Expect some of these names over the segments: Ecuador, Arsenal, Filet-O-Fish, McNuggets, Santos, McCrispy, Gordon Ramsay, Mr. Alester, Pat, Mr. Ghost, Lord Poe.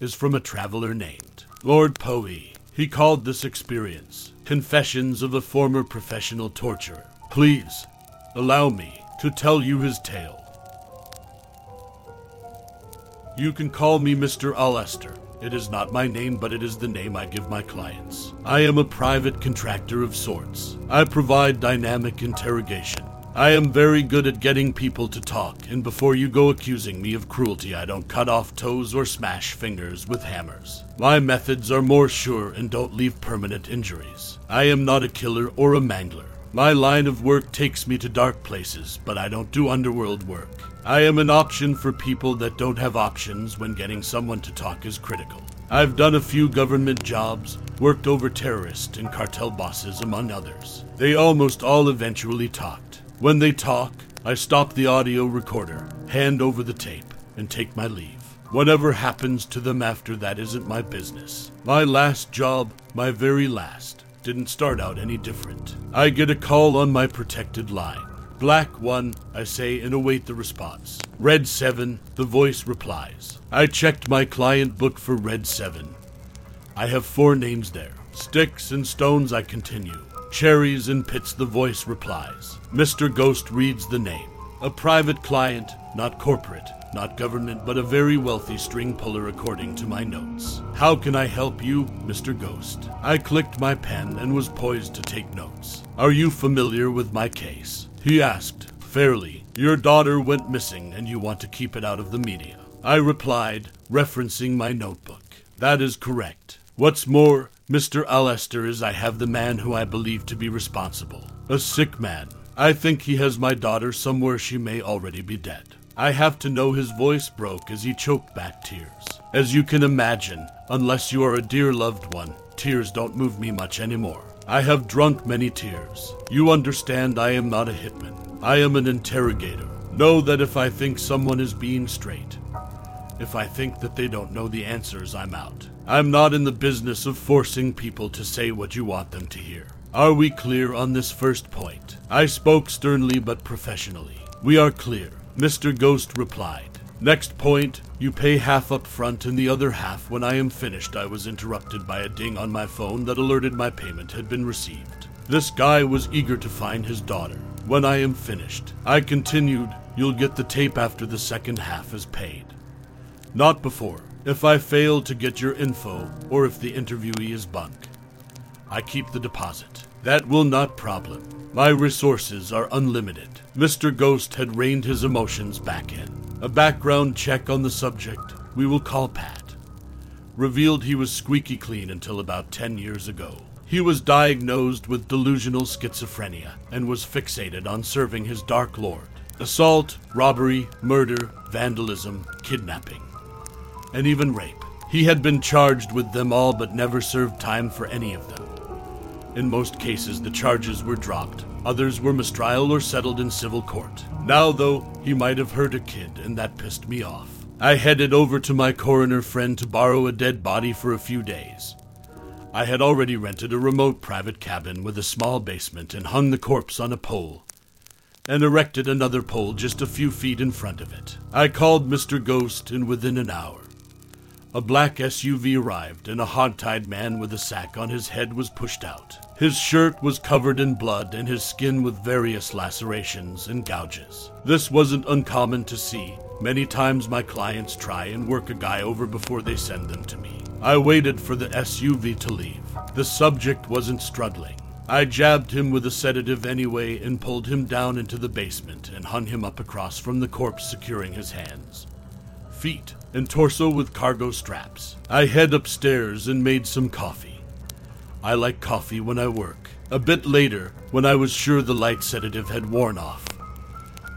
is from a traveler named Lord Poe. He called this experience Confessions of a Former Professional Torturer. Please allow me to tell you his tale. You can call me Mr. Alester. It is not my name, but it is the name I give my clients. I am a private contractor of sorts. I provide dynamic interrogation. I am very good at getting people to talk, and before you go accusing me of cruelty, I don't cut off toes or smash fingers with hammers. My methods are more sure and don't leave permanent injuries. I am not a killer or a mangler. My line of work takes me to dark places, but I don't do underworld work. I am an option for people that don't have options when getting someone to talk is critical. I've done a few government jobs, worked over terrorists and cartel bosses, among others. They almost all eventually talked. When they talk, I stop the audio recorder, hand over the tape, and take my leave. Whatever happens to them after that isn't my business. My last job, my very last, didn't start out any different. I get a call on my protected line. Black 1, I say, and await the response. Red 7, the voice replies. I checked my client book for Red 7. I have 4 names there. Sticks and stones, I continue. Cherries and pits, the voice replies. Mr. Ghost reads the name. A private client, not corporate, not government, but a very wealthy string puller according to my notes. How can I help you, Mr. Ghost? I clicked my pen and was poised to take notes. Are you familiar with my case? He asked, fairly. Your daughter went missing and you want to keep it out of the media. I replied, referencing my notebook. That is correct. What's more, Mr. Alester, is I have the man who I believe to be responsible. A sick man. I think he has my daughter somewhere. She may already be dead. I have to know. His voice broke as he choked back tears. As you can imagine, unless you are a dear loved one, tears don't move me much anymore. I have drunk many tears. You understand, I am not a hitman. I am an interrogator. Know that if I think someone is being straight, if I think that they don't know the answers, I'm out. I'm not in the business of forcing people to say what you want them to hear. Are we clear on this first point? I spoke sternly but professionally. We are clear, Mr. Ghost replied. Next point, you pay half up front and the other half when I am finished. I was interrupted by a ding on my phone that alerted my payment had been received. This guy was eager to find his daughter. When I am finished, I continued, you'll get the tape after the second half is paid. Not before. If I fail to get your info, or if the interviewee is bunk, I keep the deposit. That will not problem. My resources are unlimited. Mr. Ghost had reined his emotions back in. A background check on the subject, we will call Pat, revealed he was squeaky clean until about 10 years ago. He was diagnosed with delusional schizophrenia and was fixated on serving his dark lord. Assault, robbery, murder, vandalism, kidnapping, and even rape. He had been charged with them all but never served time for any of them. In most cases, the charges were dropped. Others were mistrial or settled in civil court. Now, though, he might have hurt a kid, and that pissed me off. I headed over to my coroner friend to borrow a dead body for a few days. I had already rented a remote private cabin with a small basement and hung the corpse on a pole, and erected another pole just a few feet in front of it. I called Mr. Ghost, and within an hour, a black SUV arrived, and a hog-tied man with a sack on his head was pushed out. His shirt was covered in blood and his skin with various lacerations and gouges. This wasn't uncommon to see. Many times my clients try and work a guy over before they send them to me. I waited for the SUV to leave. The subject wasn't struggling. I jabbed him with a sedative anyway and pulled him down into the basement and hung him up across from the corpse, securing his hands, feet, and torso with cargo straps. I head upstairs and made some coffee. I like coffee when I work. A bit later, when I was sure the light sedative had worn off,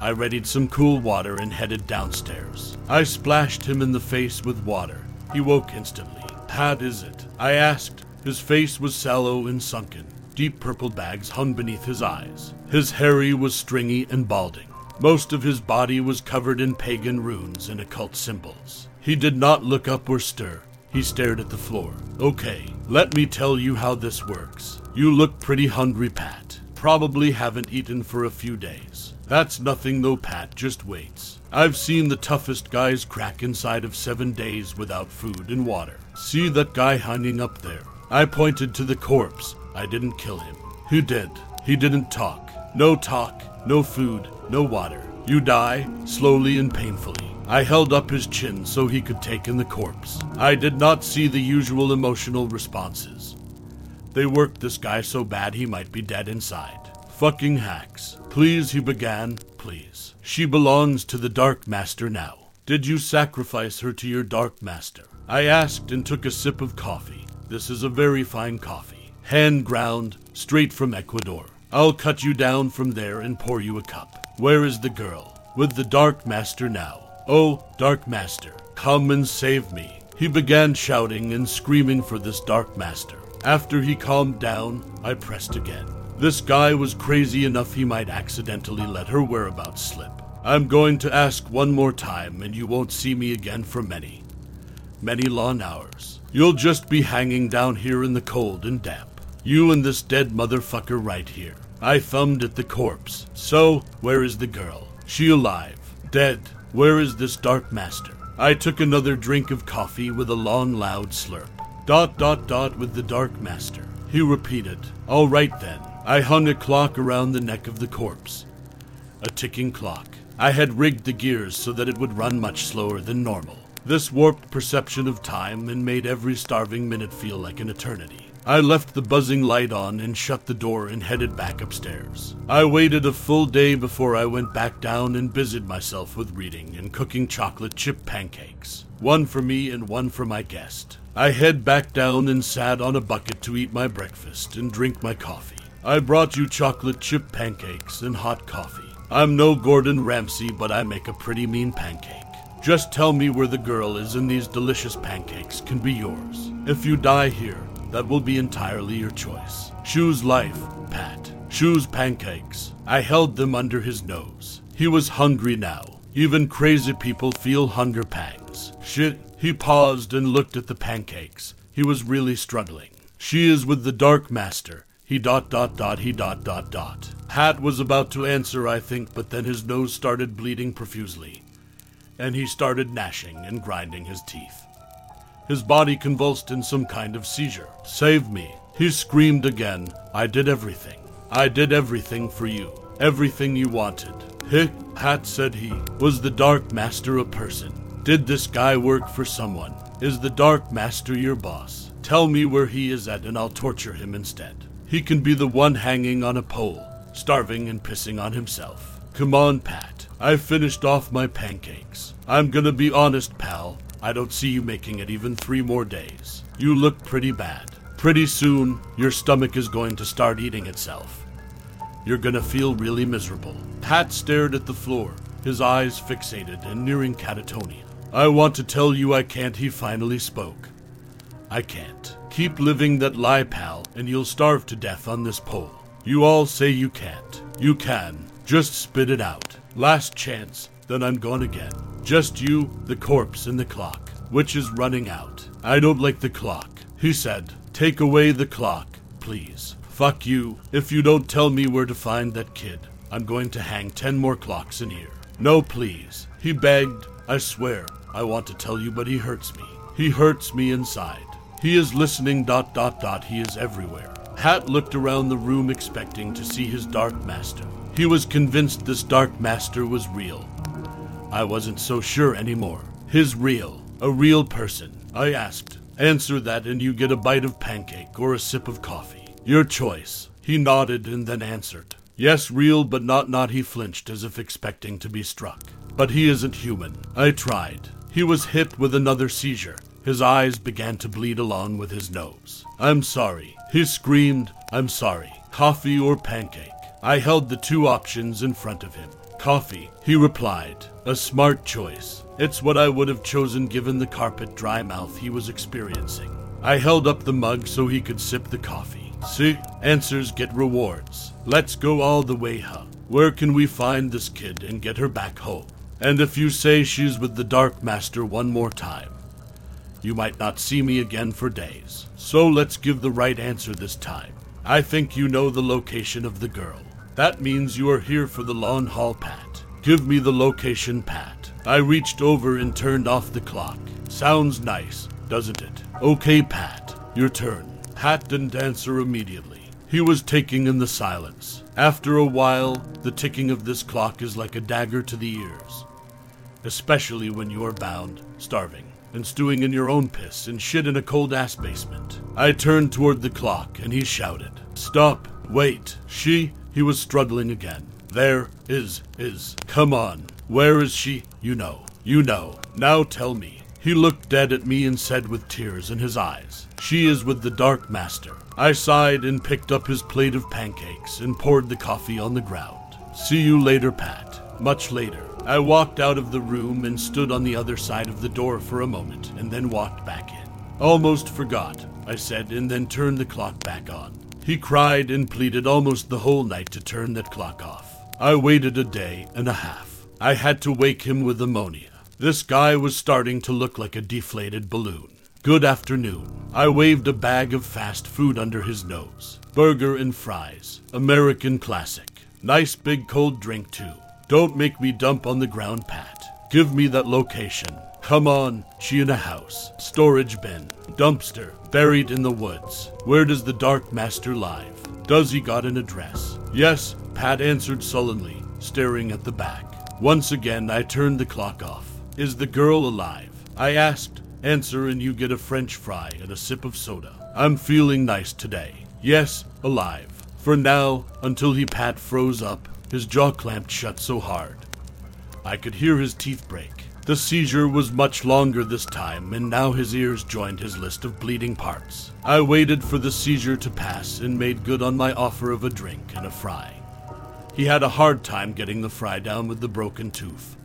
I readied some cool water and headed downstairs. I splashed him in the face with water. He woke instantly. Pat is it? I asked. His face was sallow and sunken. Deep purple bags hung beneath his eyes. His hair was stringy and balding. Most of his body was covered in pagan runes and occult symbols. He did not look up or stir. He stared at the floor. Okay, let me tell you how this works. You look pretty hungry, Pat. Probably haven't eaten for a few days. That's nothing though, Pat, just waits. I've seen the toughest guys crack inside of 7 days without food and water. See that guy hanging up there? I pointed to the corpse. I didn't kill him. Who did? He didn't talk. No talk, no food, no water. You die, slowly and painfully. I held up his chin so he could take in the corpse. I did not see the usual emotional responses. They worked this guy so bad he might be dead inside. Fucking hacks. Please, he began. Please. She belongs to the Dark Master now. Did you sacrifice her to your Dark Master? I asked and took a sip of coffee. This is a very fine coffee. Hand ground, straight from Ecuador. I'll cut you down from there and pour you a cup. Where is the girl? With the Dark Master now. Oh, Dark Master, come and save me. He began shouting and screaming for this Dark Master. After he calmed down, I pressed again. This guy was crazy enough he might accidentally let her whereabouts slip. I'm going to ask one more time and you won't see me again for many, many long hours. You'll just be hanging down here in the cold and damp. You and this dead motherfucker right here. I thumbed at the corpse. So, where is the girl? She alive? Dead? Where is this Dark Master? I took another drink of coffee with a long, loud slurp. ... with the Dark Master. He repeated. All right then. I hung a clock around the neck of the corpse. A ticking clock. I had rigged the gears so that it would run much slower than normal. This warped perception of time and made every starving minute feel like an eternity. I left the buzzing light on and shut the door and headed back upstairs. I waited a full day before I went back down and busied myself with reading and cooking chocolate chip pancakes. One for me and one for my guest. I head back down and sat on a bucket to eat my breakfast and drink my coffee. I brought you chocolate chip pancakes and hot coffee. I'm no Gordon Ramsay, but I make a pretty mean pancake. Just tell me where the girl is and these delicious pancakes can be yours. If you die here, that will be entirely your choice. Choose life, Pat. Choose pancakes. I held them under his nose. He was hungry now. Even crazy people feel hunger pangs. Shit. He paused and looked at the pancakes. He was really struggling. She is with the Dark Master. He ... Pat was about to answer, I think, but then his nose started bleeding profusely. And he started gnashing and grinding his teeth. His body convulsed in some kind of seizure. Save me. He screamed again. I did everything. I did everything for you. Everything you wanted. Pat said he. Was the Dark Master a person? Did this guy work for someone? Is the Dark Master your boss? Tell me where he is at and I'll torture him instead. He can be the one hanging on a pole, starving and pissing on himself. Come on, Pat. I finished off my pancakes. I'm gonna be honest, pal. I don't see you making it even 3 more days. You look pretty bad. Pretty soon, your stomach is going to start eating itself. You're gonna feel really miserable. Pat stared at the floor, his eyes fixated and nearing catatonia. I want to tell you I can't, he finally spoke. I can't. Keep living that lie, pal, and you'll starve to death on this pole. You all say you can't. You can. Just spit it out. Last chance, then I'm gone again. Just you, the corpse, and the clock, which is running out. I don't like the clock. He said, take away the clock, please. Fuck you. If you don't tell me where to find that kid, I'm going to hang 10 more clocks in here. No, please. He begged. I swear, I want to tell you, but he hurts me. He hurts me inside. He is listening ... He is everywhere. Pat looked around the room expecting to see his Dark Master. He was convinced this Dark Master was real. I wasn't so sure anymore. He's real. A real person. I asked. Answer that and you get a bite of pancake or a sip of coffee. Your choice. He nodded and then answered. Yes, real, but not. He flinched as if expecting to be struck. But he isn't human. I tried. He was hit with another seizure. His eyes began to bleed along with his nose. I'm sorry. He screamed. I'm sorry. Coffee or pancake. I held the 2 options in front of him. Coffee, he replied. A smart choice. It's what I would have chosen given the carpet dry mouth he was experiencing. I held up the mug so he could sip the coffee. See? Answers get rewards. Let's go all the way home. Where can we find this kid and get her back home? And if you say she's with the Dark Master one more time, you might not see me again for days. So let's give the right answer this time. I think you know the location of the girl. That means you are here for the long haul, Pat. Give me the location, Pat. I reached over and turned off the clock. Sounds nice, doesn't it? Okay, Pat, your turn. Pat didn't answer immediately. He was taking in the silence. After a while, the ticking of this clock is like a dagger to the ears, especially when you are bound, starving, and stewing in your own piss and shit in a cold-ass basement. I turned toward the clock, and he shouted, "Stop! Wait! She..." He was struggling again. "There is. Come on. Where is she? You know. Now tell me." He looked dead at me and said with tears in his eyes, "She is with the Dark Master." I sighed and picked up his plate of pancakes and poured the coffee on the ground. "See you later, Pat. Much later." I walked out of the room and stood on the other side of the door for a moment and then walked back in. "Almost forgot," I said, and then turned the clock back on. He cried and pleaded almost the whole night to turn that clock off. I waited a day and a half. I had to wake him with ammonia. This guy was starting to look like a deflated balloon. "Good afternoon." I waved a bag of fast food under his nose. Burger and fries. American classic. Nice big cold drink too. "Don't make me dump on the ground, Pat. Give me that location. Come on, she in a house, storage bin, dumpster, buried in the woods. Where does the Dark Master live? Does he got an address?" "Yes," Pat answered sullenly, staring at the back. Once again, I turned the clock off. "Is the girl alive?" I asked. "Answer and you get a French fry and a sip of soda." "I'm feeling nice today." "Yes, alive. For now," until Pat froze up, his jaw clamped shut so hard I could hear his teeth break. The seizure was much longer this time, and now his ears joined his list of bleeding parts. I waited for the seizure to pass and made good on my offer of a drink and a fry. He had a hard time getting the fry down with the broken tooth,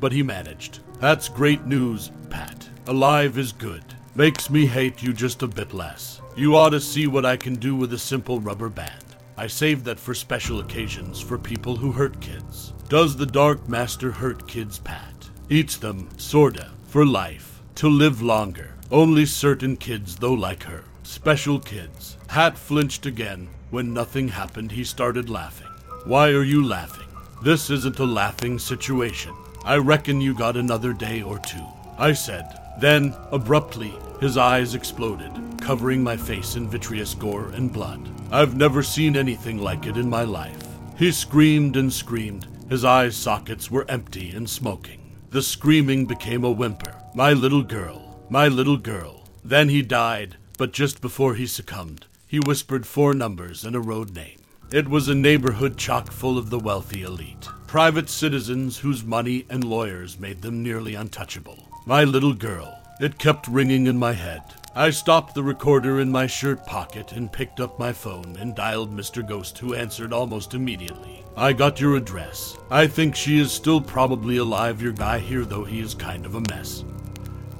but he managed. "That's great news, Pat. Alive is good. Makes me hate you just a bit less. You ought to see what I can do with a simple rubber band. I save that for special occasions for people who hurt kids." "Does the Dark Master hurt kids, Pat?" "Eats them, sorta, for life, to live longer. Only certain kids, though, like her. Special kids." Pat flinched again. When nothing happened, he started laughing. "Why are you laughing? This isn't a laughing situation. I reckon you got another day or two," I said. Then, abruptly, his eyes exploded, covering my face in vitreous gore and blood. I've never seen anything like it in my life. He screamed and screamed. His eye sockets were empty and smoking. The screaming became a whimper. "My little girl, my little girl." Then he died, but just before he succumbed, he whispered 4 numbers and a road name. It was a neighborhood chock full of the wealthy elite, private citizens whose money and lawyers made them nearly untouchable. "My little girl." It kept ringing in my head. I stopped the recorder in my shirt pocket and picked up my phone and dialed Mr. Ghost, who answered almost immediately. "I got your address. I think she is still probably alive, your guy here, though he is kind of a mess.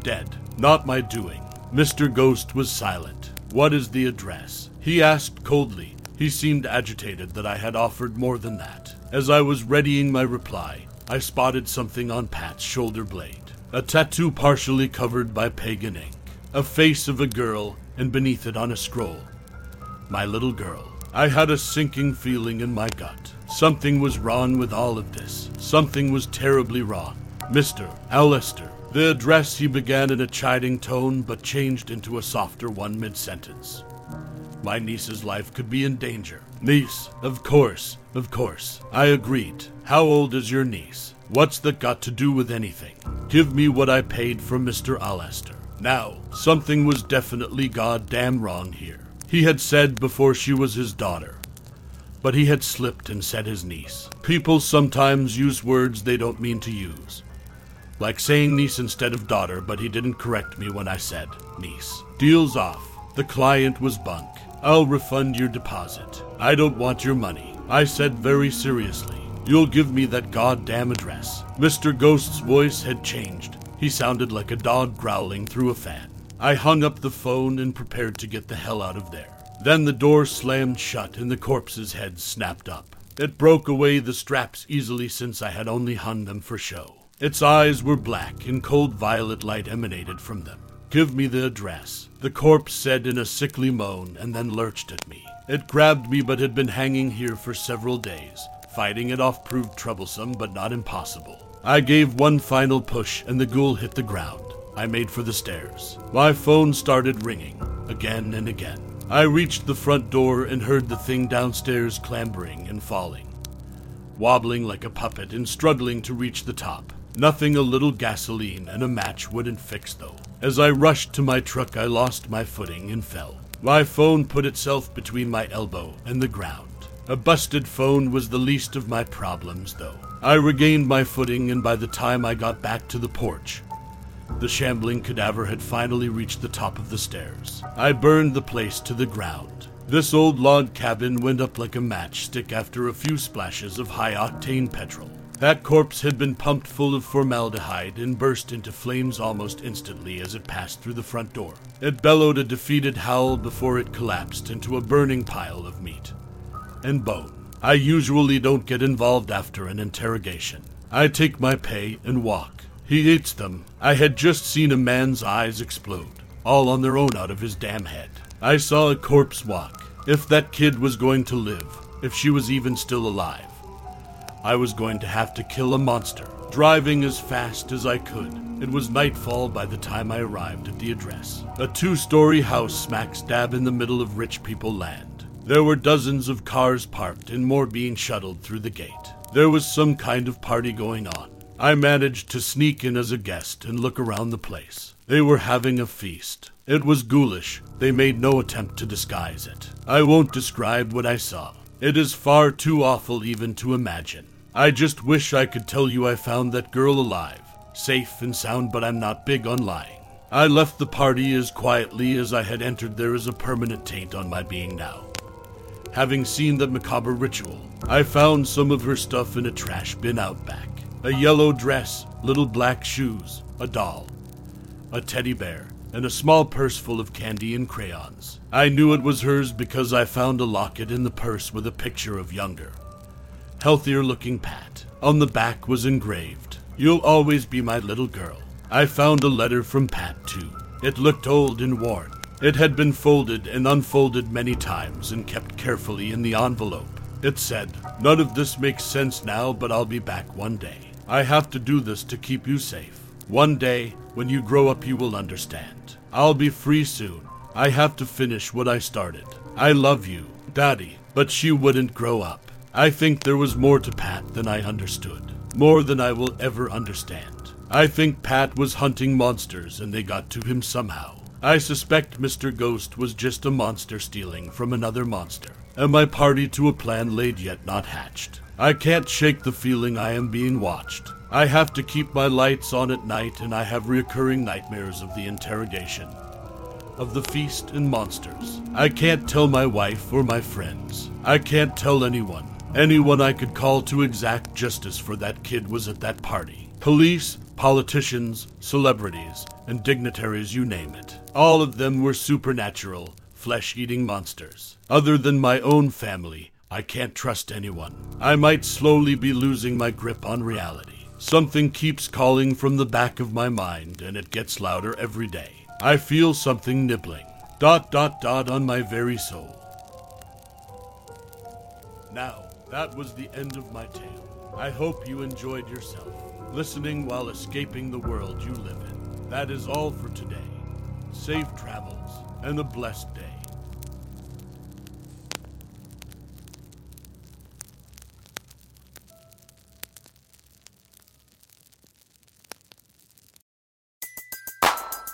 Dead. Not my doing." Mr. Ghost was silent. "What is the address?" he asked coldly. He seemed agitated that I had offered more than that. As I was readying my reply, I spotted something on Pat's shoulder blade. A tattoo partially covered by pagan ink. A face of a girl, and beneath it on a scroll, "My little girl." I had a sinking feeling in my gut. Something was wrong with all of this. Something was terribly wrong. "Mr. Alester." The address he began in a chiding tone, but changed into a softer one mid-sentence. My niece's life could be in danger. "Niece, of course. I agreed. How old is your niece? What's that got to do with anything? Give me what I paid for Mr. Alester." Now, something was definitely goddamn wrong here. He had said before she was his daughter, but he had slipped and said his niece. People sometimes use words they don't mean to use, like saying niece instead of daughter, but he didn't correct me when I said niece. Deal's off. The client was bunk. "I'll refund your deposit." "I don't want your money," I said very seriously. "You'll give me that goddamn address." Mr. Ghost's voice had changed. He sounded like a dog growling through a fan. I hung up the phone and prepared to get the hell out of there. Then the door slammed shut and the corpse's head snapped up. It broke away the straps easily since I had only hung them for show. Its eyes were black and cold violet light emanated from them. "Give me the address," the corpse said in a sickly moan and then lurched at me. It grabbed me but had been hanging here for several days. Fighting it off proved troublesome but not impossible. I gave one final push and the ghoul hit the ground. I made for the stairs. My phone started ringing, again and again. I reached the front door and heard the thing downstairs clambering and falling, wobbling like a puppet and struggling to reach the top. Nothing a little gasoline and a match wouldn't fix, though. As I rushed to my truck, I lost my footing and fell. My phone put itself between my elbow and the ground. A busted phone was the least of my problems, though. I regained my footing, and by the time I got back to the porch, the shambling cadaver had finally reached the top of the stairs. I burned the place to the ground. This old log cabin went up like a matchstick after a few splashes of high-octane petrol. That corpse had been pumped full of formaldehyde and burst into flames almost instantly as it passed through the front door. It bellowed a defeated howl before it collapsed into a burning pile of meat and bone. I usually don't get involved after an interrogation. I take my pay and walk. He eats them. I had just seen a man's eyes explode, all on their own out of his damn head. I saw a corpse walk. If that kid was going to live, if she was even still alive, I was going to have to kill a monster. Driving as fast as I could, it was nightfall by the time I arrived at the address. A 2-story house smack dab in the middle of rich people land. There were dozens of cars parked and more being shuttled through the gate. There was some kind of party going on. I managed to sneak in as a guest and look around the place. They were having a feast. It was ghoulish. They made no attempt to disguise it. I won't describe what I saw. It is far too awful even to imagine. I just wish I could tell you I found that girl alive, safe and sound, but I'm not big on lying. I left the party as quietly as I had entered. There is a permanent taint on my being now, having seen that macabre ritual. I found some of her stuff in a trash bin out back. A yellow dress, little black shoes, a doll, a teddy bear, and a small purse full of candy and crayons. I knew it was hers because I found a locket in the purse with a picture of younger, healthier-looking Pat. On the back was engraved, "You'll always be my little girl." I found a letter from Pat, too. It looked old and worn. It had been folded and unfolded many times and kept carefully in the envelope. It said, "None of this makes sense now, but I'll be back one day. I have to do this to keep you safe. One day, when you grow up, you will understand. I'll be free soon. I have to finish what I started. I love you, Daddy." But she wouldn't grow up. I think there was more to Pat than I understood, more than I will ever understand. I think Pat was hunting monsters and they got to him somehow. I suspect Mr. Ghost was just a monster stealing from another monster, and my party to a plan laid yet not hatched. I can't shake the feeling I am being watched. I have to keep my lights on at night, and I have recurring nightmares of the interrogation, of the feast and monsters. I can't tell my wife or my friends. I can't tell anyone I could call to exact justice for that kid was at that party. Police, politicians, celebrities, and dignitaries, you name it. All of them were supernatural, flesh-eating monsters. Other than my own family, I can't trust anyone. I might slowly be losing my grip on reality. Something keeps calling from the back of my mind, and it gets louder every day. I feel something nibbling, ... on my very soul. Now, that was the end of my tale. I hope you enjoyed yourself, listening while escaping the world you live in. That is all for today. Safe travels, and a blessed day.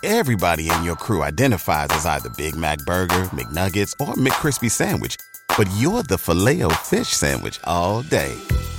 Everybody in your crew identifies as either Big Mac Burger, McNuggets, or McCrispy Sandwich. But you're the Filet-O-Fish Sandwich all day.